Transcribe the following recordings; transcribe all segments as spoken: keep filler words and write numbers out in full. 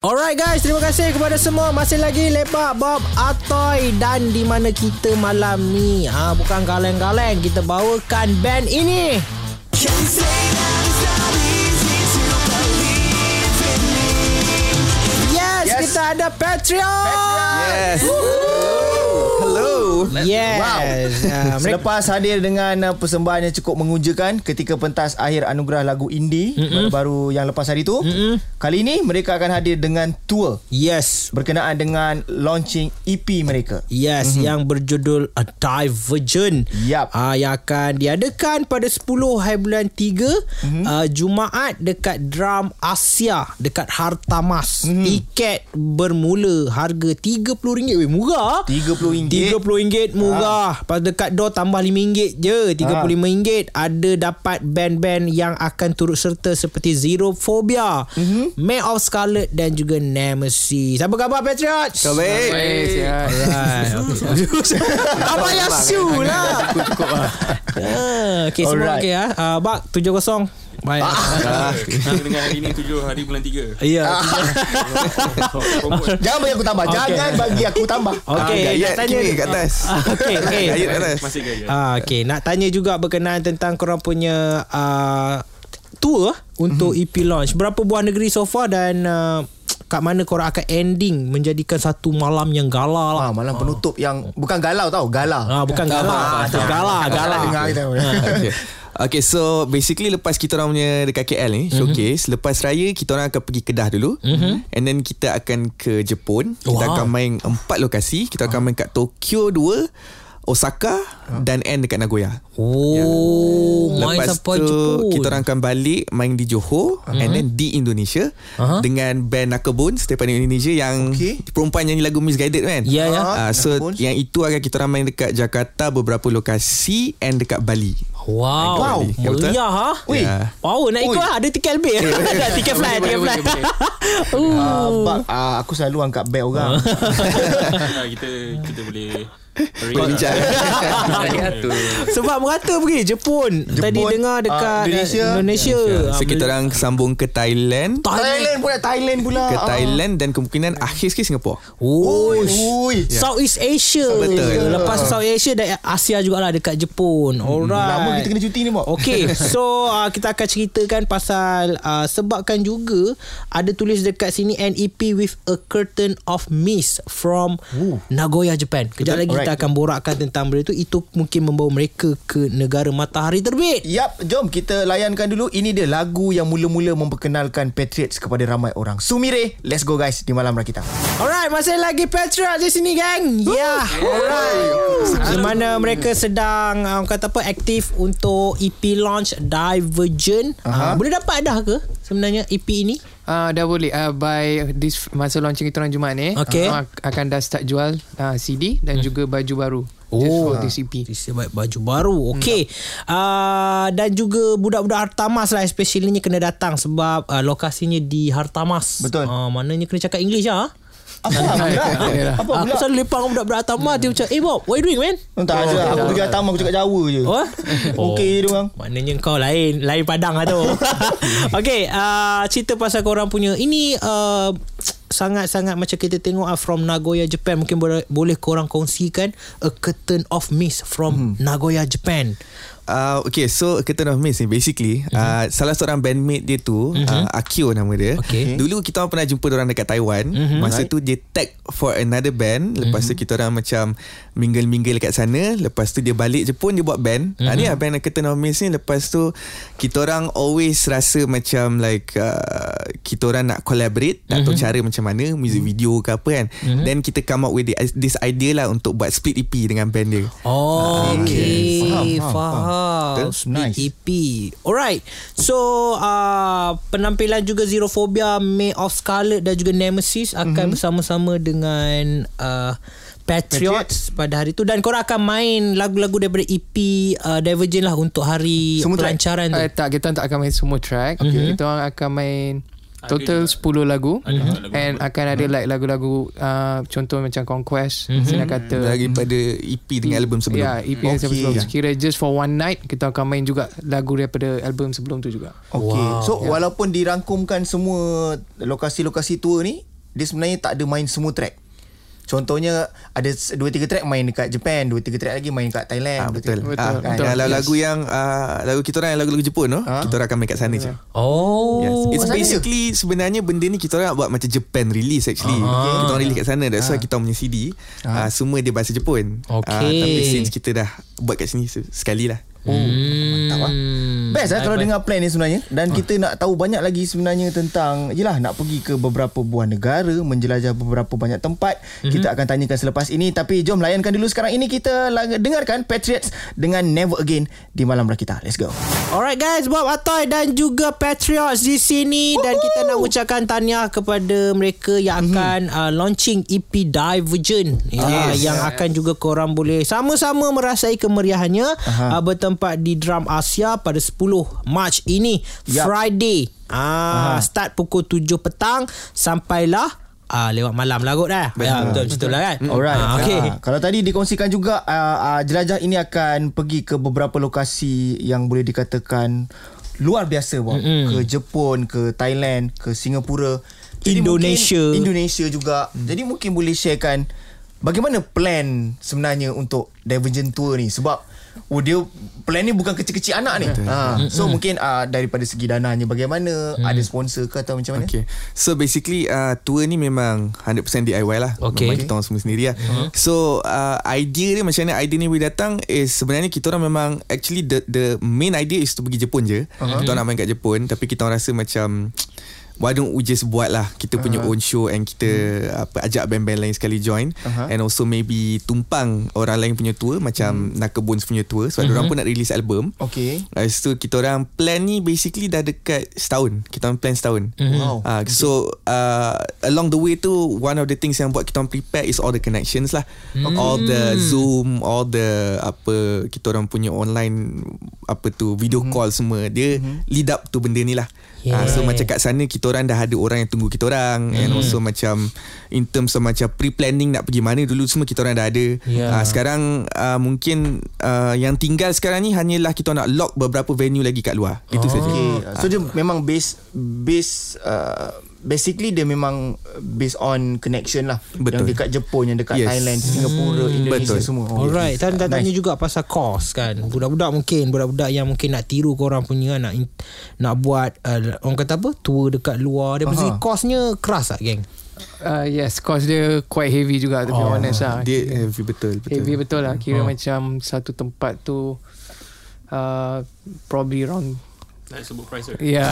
Alright guys, terima kasih kepada semua masih lagi lepak Bob Atoy, dan di mana kita malam ni ha, bukan kaleng-kaleng, kita bawakan band ini. Yes, yes. Kita ada Patreon, Patreon. Yes. Hello. Yes. Wow. Uh, Selepas hadir dengan uh, persembahan yang cukup mengujakan ketika pentas akhir anugerah lagu indie mm-mm. baru yang lepas hari tu, mm-mm. kali ini mereka akan hadir dengan tour. Yes. Berkenaan dengan launching E P mereka. Yes, mm-hmm. yang berjudul A Divergent. Yap. Uh, yang akan diadakan pada sepuluh hari bulan tiga mm-hmm. uh, Jumaat dekat Drum Asia dekat Hartamas. Mm-hmm. Tiket bermula harga tiga puluh ringgit. Weh, murah. tiga puluh ringgit. tiga puluh ringgit murah. Lepas dekat door tambah lima ringgit je, tiga puluh lima ringgit. Ada dapat band-band yang akan turut serta seperti Xerophobia, mm-hmm. Made of Scarlet dan juga Nemesis. Apa khabar Patriots? Baik. Baik. Apa yang siu lah. Cukup-cukup lah. Okay, semua okay lah. uh, Bak tujuh kosong. Baik. Ah. Kita dengan hari ni tujuh hari bulan tiga. Ya. Ah. Jangan bagi aku tambah. Okay. Jangan bagi aku tambah. Okey, ah, nak tanya kat atas. Okey, okey. Masih gaya. Ah, okey, nak tanya juga berkenaan tentang korang punya uh, tour untuk E P launch. Berapa buah negeri so far, dan uh, kat mana korang akan ending menjadikan satu malam yang gala lah. Ha, malam penutup oh. yang bukan galau tau, gala. Ah, bukan gala. Gala, gala dengar kita. Okey. Okay, so basically lepas kita orang punya dekat K L ni, mm-hmm. showcase, lepas raya kita orang akan pergi Kedah dulu, mm-hmm. and then kita akan ke Jepun. Kita wow. akan main empat lokasi. Kita akan main kat Tokyo dua, Osaka, huh? dan end dekat Nagoya. Oh, yeah. Lepas tu Jepun, kita orang akan balik main di Johor, mm-hmm. and then di Indonesia, uh-huh. dengan band Nakabun Stephanie Indonesia yang okay. perempuan nyanyi lagu Misguided kan. Ya yeah, ya. Yeah. Uh-huh. Uh, so Nakabun. Yang itu akan kita orang main dekat Jakarta, beberapa lokasi, and dekat Bali. Wow, mulia ha. Weh, wow, nak ikut lah. Ada tiket lebih. Ada tiket flight, tiket flight. Ah, aku selalu angkat beg orang. Kita kita boleh bincang. Sebab merata pergi Jepun. Tadi dengar dekat Indonesia. So kita orang sambung ke Thailand. Thailand pula, Thailand pula. Ke Thailand, dan kemungkinan akhir sekali Singapura. Oi, Southeast Asia. Betul. Lepas South Asia dan Asia jugalah dekat Jepun. Alright. Kita kena cuti ni, Bob. Okay, so uh, kita akan ceritakan pasal uh, sebabkan juga ada tulis dekat sini an E P with a curtain of mist from Ooh. Nagoya, Japan. Kejap lagi Alright. kita akan borakkan tentang benda tu. Itu mungkin membawa mereka ke negara matahari terbit. Yap, jom kita layankan dulu. Ini dia lagu yang mula-mula memperkenalkan Patriots kepada ramai orang. Sumire, let's go guys di malam rakita. Alright, masih lagi Patriots di sini gang. Ya, yeah. Alright. Di mana mereka sedang um, kata apa, aktif untuk E P launch Divergent. Uh, boleh dapat dah ke sebenarnya E P ini? Uh, dah boleh. Uh, by this masa launching kita orang Jumaat ni, okay. uh, akan dah start jual uh, C D dan hmm. juga baju baru. Oh, T C P. T C P baju baru. Okey. Hmm. Uh, dan juga budak-budak Hartamas lah, especially kena datang sebab uh, lokasinya di Hartamas. Betul. Uh, maknanya kena cakap English lah. Apa pula? Apa pula? Aku selalu lepak dengan budak-budak Atama, dia macam, "Eh Bob, what you doing man?" Tak ada. Aku pergi Atama, aku cakap Jawa je. Oh? Okey dia orang. Maknanya kau lain, lain Padang lah tu. Okey, uh, cerita pasal korang punya. Ini uh, sangat-sangat macam kita tengok uh, from Nagoya, Japan. Mungkin boleh, boleh korang kongsikan A Curtain of Mist from hmm. Nagoya, Japan. Uh, okay, so Curtain of Mist ni basically mm-hmm. uh, salah seorang bandmate dia tu, mm-hmm. uh, Akio nama dia. Okay. Dulu kita orang pernah jumpa orang dekat Taiwan. Mm-hmm. Masa right. tu dia tag for another band. Lepas mm-hmm. tu kita orang macam mingle-mingle dekat sana. Lepas tu dia balik Jepun, dia buat band. Mm-hmm. Uh, ni lah band Curtain of Mist ni. Lepas tu kita orang always rasa macam like uh, kita orang nak collaborate. Mm-hmm. Tak tahu cara macam mana, music video ke apa kan. Mm-hmm. Then kita come up with this idea lah untuk buat split E P dengan band dia. Oh, uh, okay. okay. Faham. faham. faham. Wow, nice. E P. Alright. So uh, penampilan juga Xerophobia, Made of Scarlet dan juga Nemesis akan mm-hmm. bersama-sama dengan uh, Patriots, Patriots pada hari tu, dan korang akan main lagu-lagu daripada E P uh, Divergent lah untuk hari semua pelancaran track. tu. Uh, tak, kita tak akan main semua track. Okay. Okay. Kita orang akan main total sepuluh lagu, mm-hmm. and akan ada like lagu-lagu uh, contoh macam Conquest, mm-hmm. senang kata, daripada E P dengan album sebelum. Ya, E P okay. sebelum. Kira just for one night kita akan main juga lagu daripada album sebelum tu juga. Okay. Wow. So yeah. walaupun dirangkumkan semua lokasi-lokasi tour ni, dia sebenarnya tak ada main semua track. Contohnya ada dua tiga track main dekat Japan, dua tiga track lagi main dekat Thailand. Ah, betul. Betul. Ah, betul. Kan? Lagu-lagu yes. yang uh, lagu kita orang yang lagu-lagu Jepun tu, no? ha? Kita orang akan main kat sana je. Oh. Yes. It's basically sebenarnya benda ni kita orang nak buat macam Japan release actually. Okay. Kita orang release kat sana. That's why ha. kita punya C D ha. uh, semua dia bahasa Jepun. Okay. Uh, tapi since kita dah buat kat sini sekali lah. Oh, hmm. mantap lah. Best lah kalau baik. Dengar plan ni sebenarnya. Dan ha. kita nak tahu banyak lagi sebenarnya tentang, yelah, nak pergi ke beberapa buah negara, menjelajah beberapa banyak tempat. Mm-hmm. Kita akan tanyakan selepas ini. Tapi jom layankan dulu sekarang ini. Kita dengarkan Patriots dengan Never Again di Malam Rakita. Let's go. Alright guys, Bob Atoy dan juga Patriots di sini. Woohoo! Dan kita nak ucapkan tahniah kepada mereka yang mm-hmm. akan uh, launching E P Divergent. yes. uh, Yang yes. akan juga korang boleh sama-sama merasai kemeriahannya uh, betul tempat di Drum Asia pada sepuluh Mac ini, yep. Friday. Ah, Aha. start pukul tujuh petang sampailah Ah, lewat malam lah kot dah. Ya, betul betul lah kan. Alright. Ah, okay. Ah, kalau tadi dikongsikan juga ah, ah, jelajah ini akan pergi ke beberapa lokasi yang boleh dikatakan luar biasa, Bob. Mm-hmm. Ke Jepun, ke Thailand, ke Singapura, jadi Indonesia, Indonesia juga. Hmm. Jadi mungkin boleh sharekan bagaimana plan sebenarnya untuk Divergent Tour ni, sebab oh, dia plan ni bukan kecil-kecil anak ni. Ha. So mm-hmm. mungkin uh, daripada segi dananya bagaimana, mm. ada sponsor ke atau macam mana? Okay. So basically uh, tour ni memang one hundred percent D I Y lah. Okay. Memang okay. kita orang semua sendiri lah. Mm-hmm. So uh, idea dia macam mana idea ni boleh datang is sebenarnya kita orang memang actually the, the main idea is to pergi Jepun je. Uh-huh. Kita orang nak main kat Jepun tapi kita orang rasa macam why don't we just buat lah kita punya uh-huh. own show and kita hmm. apa, ajak band-band lain sekali join uh-huh. and also maybe tumpang orang lain punya tour macam hmm. Naka Bones punya tour sebab uh-huh. diorang pun nak release album. Okay. Lepas tu kita orang plan ni basically dah dekat setahun. Kita orang plan setahun. Uh-huh. Wow. Uh, so uh, along the way tu one of the things yang buat kita orang prepare is all the connections lah. Hmm. All the Zoom, all the apa kita orang punya online apa tu video uh-huh. call semua dia uh-huh. lead up tu benda ni lah. Yeah. Uh, so macam kat sana kita orang dah ada orang yang tunggu kita orang mm. and also macam in terms of macam pre-planning nak pergi mana dulu semua kita orang dah ada. yeah. uh, Sekarang uh, mungkin uh, yang tinggal sekarang ni hanyalah kita nak lock beberapa venue lagi kat luar. Itu oh. saja. okay. So dia memang base base uh, basically dia memang based on connection lah. Betul. Yang dekat Jepun, yang dekat yes. Thailand, Singapura, hmm. Indonesia, betul. Semua. oh, Alright. Dan yes. tanya nice. juga pasal cost kan. Budak-budak mungkin Budak-budak yang mungkin nak tiru korang punya, nak nak buat uh, orang kata apa, tour dekat luar. Dari segi costnya keras tak geng? Uh, yes, cost dia quite heavy juga to be oh. honest lah. Dia heavy betul, betul. Heavy betul lah. Kira oh. macam satu tempat tu uh, probably around tak sebut price. Ya.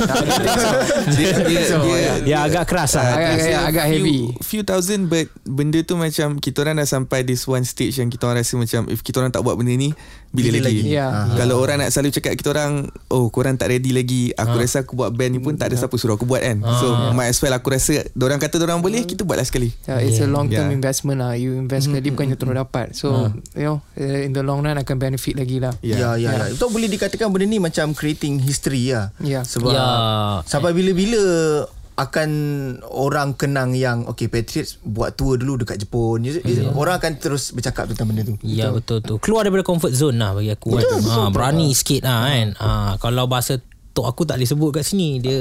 Ya agak keras lah. Agak, agak, agak few, heavy. Few thousand, but benda tu macam kita orang dah sampai this one stage yang kita orang rasa macam if kita orang tak buat benda ni bila, bila lagi. lagi. Yeah. Uh-huh. Kalau orang nak selalu cakap kita orang, oh korang tak ready lagi. Aku uh-huh. rasa aku buat band ni pun tak ada siapa suruh aku buat kan. Uh-huh. So uh-huh. might as well aku rasa dorang kata dorang boleh, kita buatlah sekali. Yeah, it's yeah. a long term yeah. investment lah. You invest mm-hmm. sekali bukan you terus dapat. So uh-huh. you know in the long run akan benefit lagi lah. Ya ya. Betul, boleh dikatakan benda ni macam creating history. Ya. Yeah. Sebab yeah. sampai bila-bila akan orang kenang yang okay Patriots buat tour dulu dekat Jepun. yeah. Orang akan terus bercakap tentang benda tu. Ya yeah, betul tu. Keluar daripada comfort zone lah bagi aku. Betul, kan. betul, ha, betul, berani betul. sikit lah kan. ha, Kalau bahasa Tok aku tak boleh sebut kat sini. Dia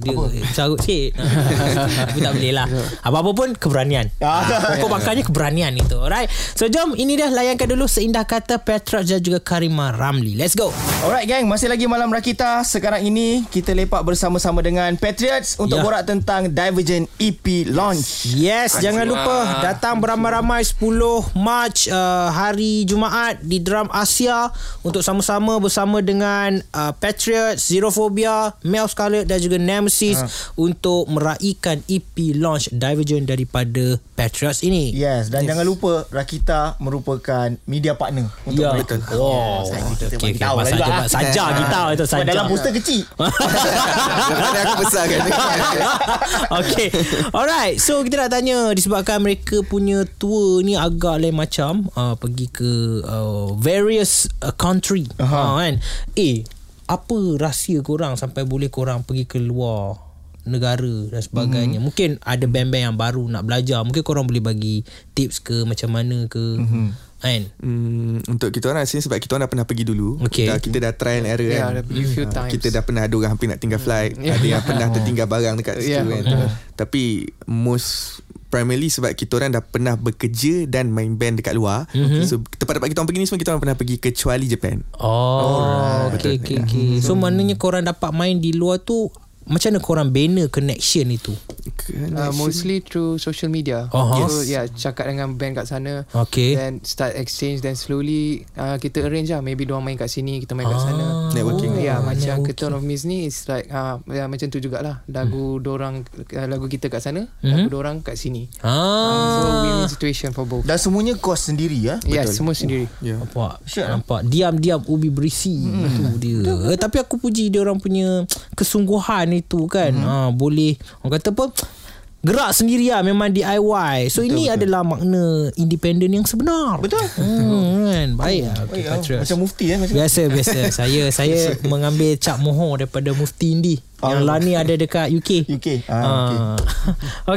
dia carut sikit. Tapi tak boleh lah. Apa-apa pun keberanian. Pokok bakarnya keberanian itu. Alright. So jom, ini dah layankan dulu Seindah Kata Patriots dan juga Karimah Ramli. Let's go. Alright gang, masih lagi Malam Rakita. Sekarang ini kita lepak bersama-sama dengan Patriots untuk yeah. borak tentang Divergent E P launch. Yes, Asyik. jangan lupa datang beramai-ramai sepuluh Mac uh, hari Jumaat di Drum Asia untuk sama-sama bersama dengan uh, Patriots, Zero Phobia, Mel Scarlet dan juga Nemesis ha. untuk meraikan E P launch Divergent daripada Patriots ini. Yes, dan yes. jangan lupa Rakita merupakan media partner untuk ya. mereka. Oh, yes. kita okay, okay. Lah saja, lah. saja kita itu saja. Dalam poster kecil. Bukan aku besar kan. Okay. Alright, so kita nak tanya disebabkan mereka punya tour ni agak lain macam uh, pergi ke uh, various uh, country. Uh-huh. Uh, kan? Eh apa rahsia korang sampai boleh korang pergi keluar negara dan sebagainya? Mm-hmm. Mungkin ada band-band yang baru nak belajar, mungkin korang boleh bagi tips ke macam mana ke? Mm-hmm. kan? Hmm, untuk kita orang sini sebab kita orang dah pernah pergi dulu, okay. dah, kita dah try and error, yeah, kan? Few times. Kita dah pernah ada orang hampir nak tinggal flight, yeah. ada yang pernah tertinggal barang dekat situ, yeah. kan? Yeah. Tapi most primarily sebab kita orang dah pernah bekerja dan main band dekat luar, mm-hmm. so tempat-tempat kita orang pergi ni semua kita orang pernah pergi kecuali Japan. Oh, oh okay, okay, okay. So maknanya korang dapat main di luar tu, macam mana korang bina connection itu? Uh, mostly through social media. Uh-huh. So yeah, cakap dengan band kat sana, okay. then start exchange, then slowly uh, kita arrange lah, maybe diorang main kat sini, kita main ah, kat sana. Networking. Oh, yeah, networking. Macam Keton of Miss ni is like uh, yeah, macam tu jugalah, lagu hmm. diorang, lagu kita kat sana, hmm. lagu diorang kat sini. Ah. Um, so win-win situation for both. Dan semuanya kos sendiri ya? Betul. Yes, semua sendiri. Oh, yeah. Nampak? Sure. Nampak? Diam-diam ubi berisi hmm. tu dia. eh, tapi aku puji diorang punya kesungguhan ni itu kan, hmm. ha, boleh orang kata apa, gerak sendiri lah, memang D I Y. So betul, ini betul. adalah makna independen yang sebenar. Betul. Hmm, kan? Baik lah. Okay, oh, macam mufti eh. Macam biasa biasa. Saya saya mengambil cap mohon daripada mufti Indi. Oh. Yang Lani ada dekat U K. U K. Ah, uh. okay.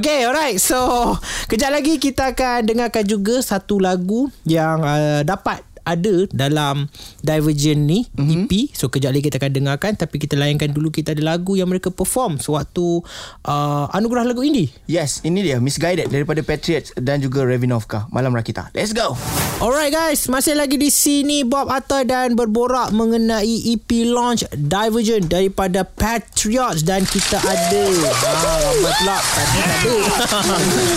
okay, alright. So kejap lagi kita akan dengarkan juga satu lagu yang uh, dapat ada dalam Divergent ni, mm-hmm. E P. So kejap lagi kita akan dengarkan, tapi kita layankan dulu. Kita ada lagu yang mereka perform sewaktu uh, Anugerah Lagu Indie. Yes, ini dia Misguided daripada Patriots dan juga Ravinovka, Malam Rakita. Let's go. Alright guys, masih lagi di sini Bob Atta dan berborak mengenai E P launch Divergent daripada Patriots. Dan kita ada ah, ramai pelak tadi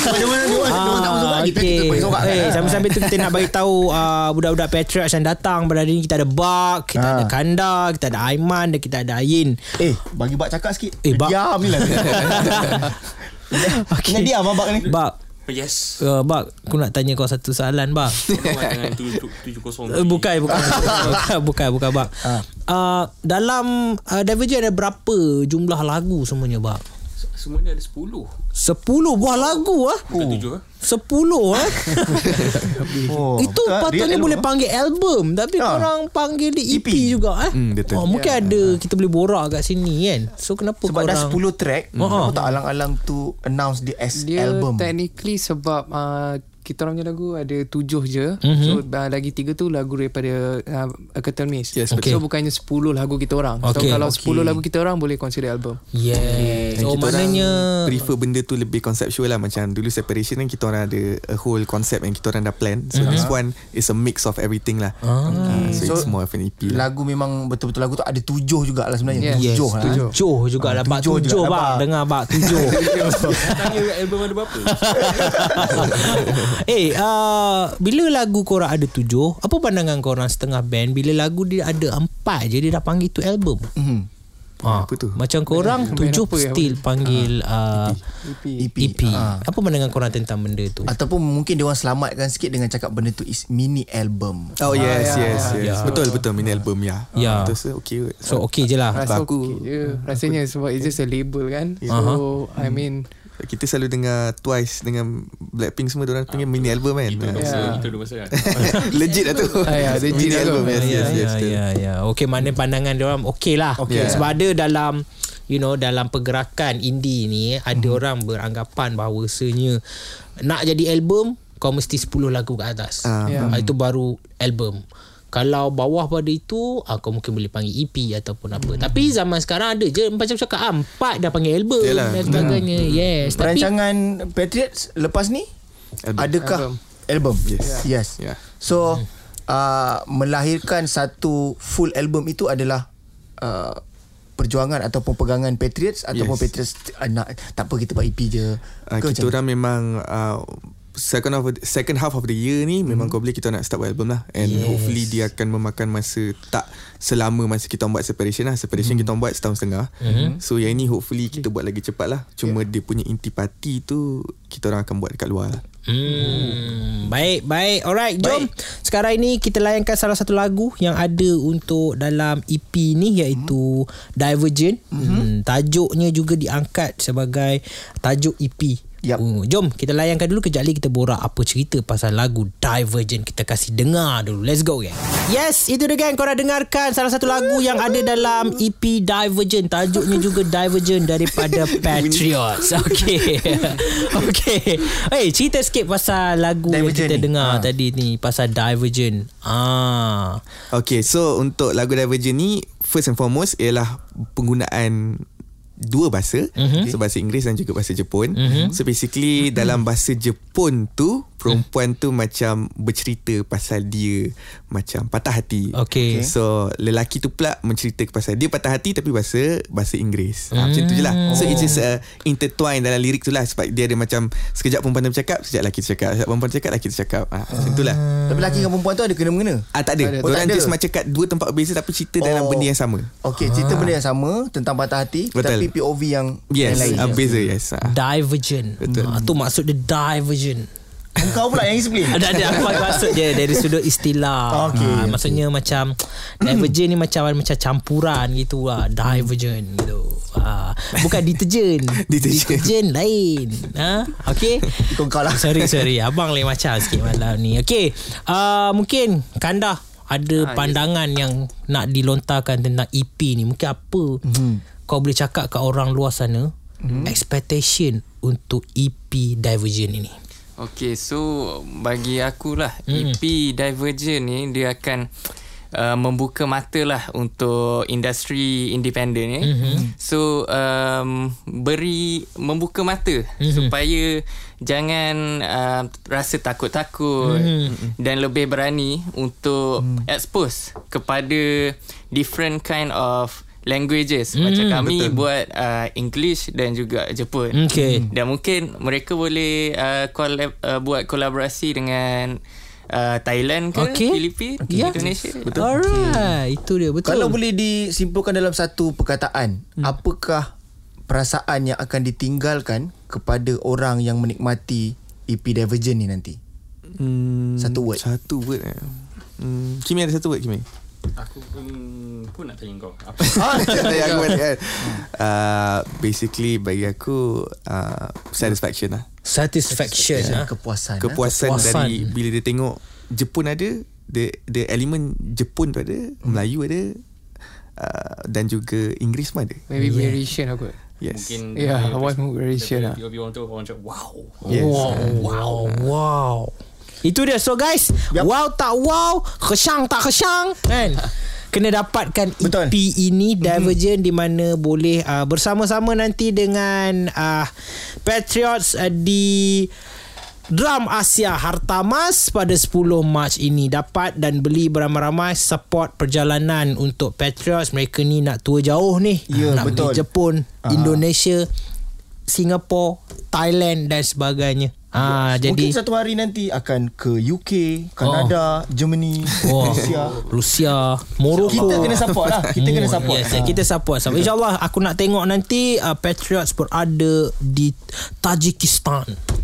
tadi mana-mana diorang tak masuk lagi, kita boleh sorak kan. Sambil-sambil tu kita nak bagi tahu uh, budak-budak Patriots yang datang pada hari ni. Kita ada Bak, kita ha. ada Kanda, kita ada Aiman dan kita ada Ayin. Eh, bagi Bak cakap sikit. Eh, Bak. Diam ni lah. Okay. Nak diam lah Bak ni. Bak. Yes. Uh, Bak, aku nak tanya kau satu soalan, Bak. Bukan, bukan. Bukan, bukan, Bak. Ha. Uh, dalam uh, Divergent ada berapa jumlah lagu semuanya, Bak? Semuanya ada sepuluh. Sepuluh buah lagu ah. Bukan tujuh ah. Sepuluh eh. oh, itu patutnya boleh album, panggil album, tapi ha. orang panggil dia E P, E P juga eh. Mm, oh, mungkin yeah. ada kita boleh borak kat sini kan. So kenapa sebab korang sebab dah sepuluh track, mm. kenapa tak alang-alang tu announce dia as dia album? Dia technically sebab uh, kita orang punya lagu ada tujuh je, mm-hmm. so uh, lagi tiga tu lagu daripada uh, Accountant Miss, yes, okay. so bukannya sepuluh lagu kita orang, okay. so kalau okay. sepuluh lagu kita orang boleh consider album. Yes. So maknanya prefer benda tu lebih conceptual lah. Macam dulu Separation kan kita orang ada a whole concept yang kita orang dah plan, so uh-huh. this one is a mix of everything lah. ah. uh, so, so it's more of an E P lah. Lagu memang betul-betul lagu tu ada tujuh jugalah sebenarnya. yes. Tujuh, yes. Lah. tujuh tujuh jugalah. ah, Bak tujuh, tujuh Bak dengar Bak tujuh. Tanya album ada berapa. Eh, hey, uh, bila lagu korang ada tujuh, apa pandangan korang setengah band bila lagu dia ada empat je, dia dah panggil tu album? Hmm. Ha, apa tu? Macam korang ben, tujuh ben still ya? panggil uh, E P. E P. E P. Ha. Apa pandangan korang tentang benda tu? Ataupun mungkin diorang selamatkan sikit dengan cakap benda tu is mini album. Oh yes, ha, yes, yes. Yeah. Betul, betul. Mini album, ya. Yeah. Betul, okay. So, okay je lah. Rasa aku, okay je. Rasanya sebab it's just a label kan. So, uh-huh. I mean, kita selalu dengar Twice dengan Blackpink semua diorang panggil mini album kan. Itu yeah. dulu masa kan. Legit lah tu. Ya, legit album. Ya, ya. Okey, mana pandangan diorang okey lah. Okay. Yeah. Sebab ada dalam, you know, dalam pergerakan indie ni, ada hmm. orang beranggapan bahawasanya nak jadi album, kau mesti sepuluh lagu kat atas. Uh, yeah. Itu baru album. Kalau bawah pada itu, aku mungkin boleh panggil E P ataupun apa. Hmm. Tapi zaman sekarang ada je macam cakap ah, empat dah panggil album. Yalah. Dan sebagainya. Hmm. Yes. Perancangan tapi Patriots lepas ni album. Adakah album? album? Yes. Yeah. Yes. Yeah. So hmm. uh, melahirkan satu full album itu adalah uh, perjuangan ataupun pegangan Patriots ataupun yes. Patriots uh, nak, tak apa kita buat E P je. Uh, kita orang memang Uh, Second, of, second half of the year ni memang mm-hmm. kau boleh kita nak start buat album lah. And yes. hopefully dia akan memakan masa tak selama masa kita buat Separation lah. Separation mm. kita buat setahun setengah. mm-hmm. So yang ni hopefully kita buat lagi cepat lah. Cuma yeah. dia punya inti parti tu kita orang akan buat dekat luar lah. Hmm. Baik, baik. Alright, jom. Baik. Sekarang ini kita layankan salah satu lagu yang ada untuk dalam E P ni, iaitu mm-hmm. Divergent. mm-hmm. hmm, Tajuknya juga diangkat sebagai tajuk E P Yep. Uh, jom kita layankan dulu, kejap lagi kita borak apa cerita pasal lagu Divergent. Kita kasih dengar dulu. Let's go, gang. Yes, itu dia, gang. Korang dengarkan salah satu lagu yang ada dalam E P Divergent. Tajuknya juga Divergent daripada Patriots. Okay. Okay. Hey, cerita sikit pasal lagu Divergent yang kita ni dengar ha. tadi ni. Pasal Divergent. Ah. Okay, so untuk lagu Divergent ni, first and foremost ialah penggunaan dua bahasa, mm-hmm. so bahasa Inggeris dan juga bahasa Jepun. Mm-hmm. So basically mm-hmm. dalam bahasa Jepun tu, perempuan mm. tu macam bercerita pasal dia macam patah hati. Okay. So lelaki tu pula mencerita pasal dia patah hati tapi bahasa bahasa Inggeris. Mm. Ha, macam tu je lah. So oh. it just uh, intertwine dalam lirik tu lah, sebab dia ada macam sekejap perempuan tu bercakap, sekejap lelaki tu cakap, sekejap perempuan tu cakap, lelaki tu cakap. Ha, macam tu lah. Tapi lelaki dengan perempuan tu ada kena-mengena? Ah, tak ada. Oh, orang tu macam kat dua tempat berbeza tapi cerita oh. dalam benda yang sama. Okay, cerita ha. benda yang sama tentang patah hati. Betul. Tapi P O V yang yes, lain. Yes, beza, yes. Divergent. Betul. Itu ha, maksud dia divergent. Kau pula yang explain. Ada, ada. Aku maksud dia dari sudut istilah. Okay, ha, okay. Maksudnya macam divergent ni macam macam campuran gitu lah. Divergent gitu. Ha, bukan deterjen. Deterjen lain. Ha? Okay. Kau kau lah. Sorry, sorry. Abang lain macam sikit malam ni. Okay. Uh, mungkin Kanda ada ha, pandangan yes. yang nak dilontarkan tentang E P ni. Mungkin apa... Hmm. Kau boleh cakap kat orang luar sana hmm. expectation untuk E P Divergent ini. Okay, so bagi akulah hmm. E P Divergent ni dia akan uh, membuka mata lah untuk industri independen ni. Hmm. So um, beri membuka mata hmm. supaya jangan uh, rasa takut-takut hmm. dan lebih berani untuk hmm. expose kepada different kind of languages. Mm, macam kami betul. buat uh, English dan juga Jepun. Okay. Dan mungkin mereka boleh uh, collab, uh, buat kolaborasi dengan uh, Thailand ke, okay. Filipin, okay. Indonesia. Betul. Alright, okay. Itu dia betul. Kalau boleh disimpulkan dalam satu perkataan, hmm. apakah perasaan yang akan ditinggalkan kepada orang yang menikmati E P Divergent ni nanti? Hmm, satu word. Satu word. Hmm, Kimi ada satu word Kimi. Aku pun pun nak tanya kau. Apa? Ah, tanya aku balik kan. Uh, basically bagi aku uh, satisfaction lah. Satisfaction, satisfaction lah. Kepuasan, kepuasan. Kepuasan dari bila dia tengok Jepun ada, the the element Jepun tu ada, hmm. Melayu ada, uh, dan juga Inggeris pun ada. Maybe yeah. variation aku. Yes. Mungkin yeah, awak pun variation lah. Dia orang tu orang cakap wow. Yes. Wow, wow, wow. Itu dia. So guys, yep. wow tak wow, kesyang tak kesyang kan. Kena dapatkan E P betul. Ini Divergent mm-hmm. di mana boleh uh, bersama-sama nanti dengan uh, Patriots uh, di Drum Asia Harta Mas pada sepuluh Mac ini. Dapat dan beli beramai-ramai, support perjalanan untuk Patriots. Mereka ni nak tour jauh ni. Yeah, nak betul. pergi Jepun, uh-huh. Indonesia, Singapura, Thailand dan sebagainya. Ah, yes. Mungkin jadi, satu hari nanti akan ke U K, Kanada, oh. Germany, oh. Rusia, Rusia, Morocco. Kita kena support lah. Kita kena support. Yes, ah. Kita support. support. InsyaAllah aku nak tengok nanti uh, Patriots berada di Tajikistan.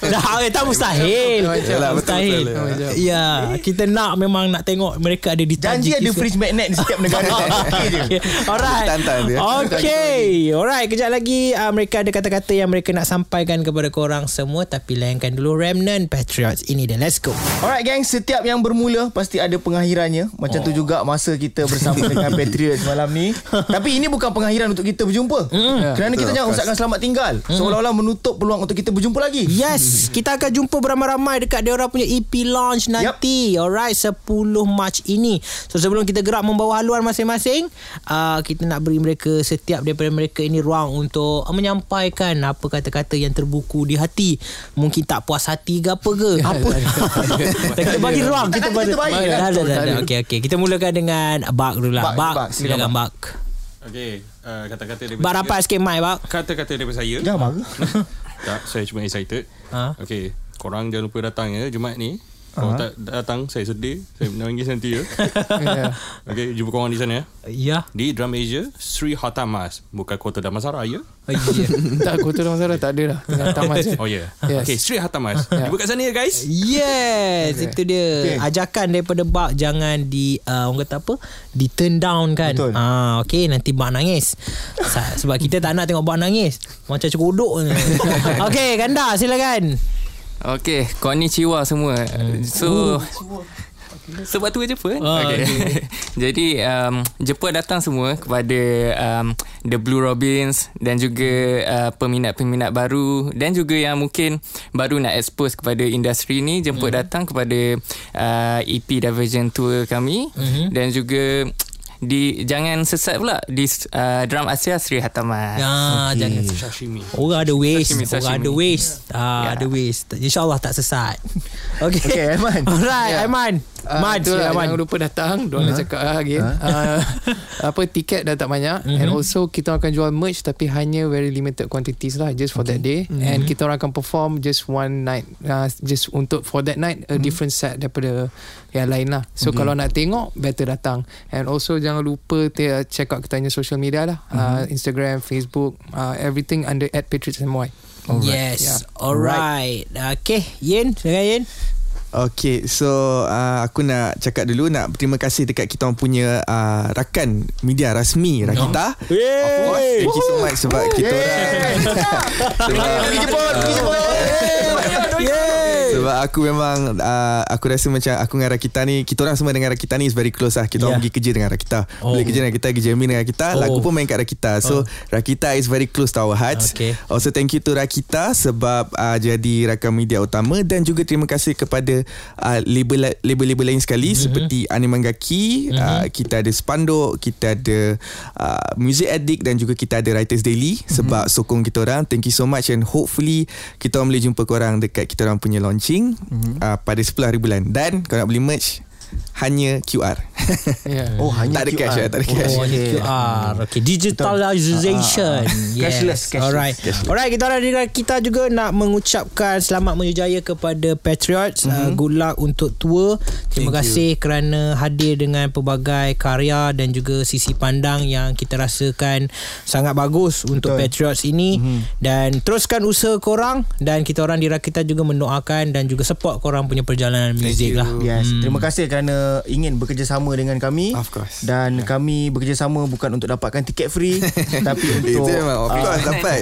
Dah, tak mustahil. Mustahil. Ya, kita nak memang nak tengok mereka ada di Tajikistan. Janji ada fridge magnet di setiap negara. Alright. Okay. Alright, kejap lagi uh, mereka ada kata-kata yang mereka nak sampai kepada korang semua, tapi layankan dulu Remnant Patriots ini dan let's go. Alright gang, setiap yang bermula pasti ada pengakhirannya. Macam oh. tu juga masa kita bersama dengan Patriots malam ni. Tapi ini bukan pengakhiran untuk kita berjumpa. Mm. Yeah, kerana betul, kita jangan usahkan selamat tinggal. Mm. Seolah-olah menutup peluang untuk kita berjumpa lagi. Yes, kita akan jumpa beramai-ramai dekat diorang punya E P launch nanti. Yep. Alright, sepuluh Mac ini. So sebelum kita gerak membawa haluan masing-masing, uh, kita nak beri mereka, setiap daripada mereka ini ruang untuk uh, menyampaikan apa kata-kata yang terbuku di hati. Mungkin tak puas hati ke apa ke, apa kita bagi ruang, kita bagi ruang. Okey okey, kita mulakan dengan Bak dulu lah. Bak, silakan Bak. Okey, uh, kata-kata daripada Bak, rapat sikit mic Bak. Kata-kata daripada saya. Jangan marah. Tak, saya cuma excited. Ha? Okey, korang jangan lupa datang ya Jumaat ni. Kalau tak datang, saya sedih. Saya nak panggil nanti ya. Yeah. Okay, jumpa korang di sana ya. Ya. Di Drum Asia, Sri Hatta Mas. Bukan Kota Damansara ya? Oh, yeah. Tak, Kota Damansara tak ada lah. Hatta Mas je. Oh ya. Yeah. Yes. Okay, Sri Hatta Mas. Jumpa kat sana ya guys. Yes, okay. Itu dia. Okay. Ajakan daripada Bak, jangan di, uh, orang kata apa? Di turn down kan. Betul. Ah, okay, nanti Bak nangis. Sebab kita tak nak tengok Bak nangis. Macam cekodok je. Okay, Kanda silakan. Okay, konnichiwa semua. So, sebab tu Jepun. Ah, okay. Okay. Jadi, um, Jepun datang semua kepada um, The Blue Robins dan juga uh, peminat-peminat baru dan juga yang mungkin baru nak expose kepada industri ni. Jepun mm-hmm. datang kepada uh, E P Divergent Tour kami mm-hmm. dan juga di jangan sesat pula di uh, Drum Asia Sri Hatta Mas. Ya, okay. Jangan sashimi. Orang ada ways, orang ada ways. Ah, ada ways. InsyaAllah tak sesat. Okey. Okey, Aiman. Alright, yeah. Aiman. Uh, Man, itulah, Aiman. Jangan lupa datang. Diorang uh-huh. cakap uh, again. Uh-huh. Uh, apa tiket dah tak banyak uh-huh. and also kita akan jual merch tapi hanya very limited quantities lah just for okay. that day uh-huh. and kita orang akan perform just one night uh, just untuk for that night a uh-huh. different set daripada yang lain lah. So uh-huh. kalau nak tengok better datang and also jangan Jangan lupa check out kita punya social media lah. Mm-hmm. Uh, Instagram, Facebook, uh, everything under at patriots M Y. Alright. Yes. Yeah. Alright. Right. Okay. Yin, silakan Yin. Okay, so uh, aku nak cakap dulu, nak berterima kasih dekat kita orang punya uh, rakan media rasmi Rakita. Oh. Of course, thank you so much sebab Woo. Kita orang sebab aku memang uh, aku rasa macam aku dengan Rakita ni, kita orang semua dengan Rakita ni is very close lah. Kita orang yeah. pergi kerja dengan Rakita. Oh. Boleh kerja dengan Rakita, kerja min dengan Rakita, oh. lagu pun main kat Rakita. So oh. Rakita is very close to our hearts. Okay. Also thank you to Rakita sebab uh, jadi rakan media utama dan juga terima kasih kepada Uh, label, label-label lain sekali mm-hmm. seperti Animangaki mm-hmm. uh, kita ada Spanduk, kita ada uh, Music Addict dan juga kita ada Writers Daily mm-hmm. sebab sokong kita orang. Thank you so much and hopefully kita orang boleh jumpa korang dekat kita orang punya launching mm-hmm. uh, pada sepuluh hari bulan dan kalau nak beli merch hanya Q R. Yeah. Oh, hanya tak ada Q R. Cash, tak ada cash. Oh, okay. Q R. Okay, digitalization. Yes. Cashless, cashless. Alright. Cashless. Alright, kita orang kita juga nak mengucapkan selamat menjaya kepada Patriots. Mm-hmm. Uh, good luck untuk tour. Terima Thank kasih you. Kerana hadir dengan pelbagai karya dan juga sisi pandang yang kita rasakan sangat bagus untuk Betul. Patriots ini mm-hmm. dan teruskan usaha korang dan kita orang di Rakita juga mendoakan dan juga support korang punya perjalanan muzik lah. Yes. Hmm. Terima kasih kerana Kerana ingin bekerjasama dengan kami. Of course. Dan yeah. kami bekerjasama bukan untuk dapatkan tiket free tapi untuk of course uh, dapat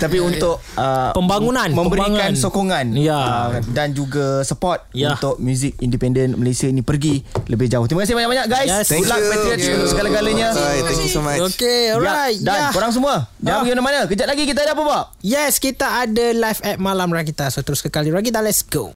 tapi untuk uh, pembangunan memberikan pembangunan. sokongan yeah. uh, dan juga support yeah. untuk muzik independen Malaysia ini pergi lebih jauh. Terima kasih banyak-banyak guys. Yes. Good luck Patriots segala-galanya. Alright, thank you so much. Okay, alright. Ya, dan yeah. korang semua jangan pergi mana-mana. Kejap lagi kita ada apa, Pak? Yes, kita ada live at Malam Rakita. So terus kekali Rakita, let's go.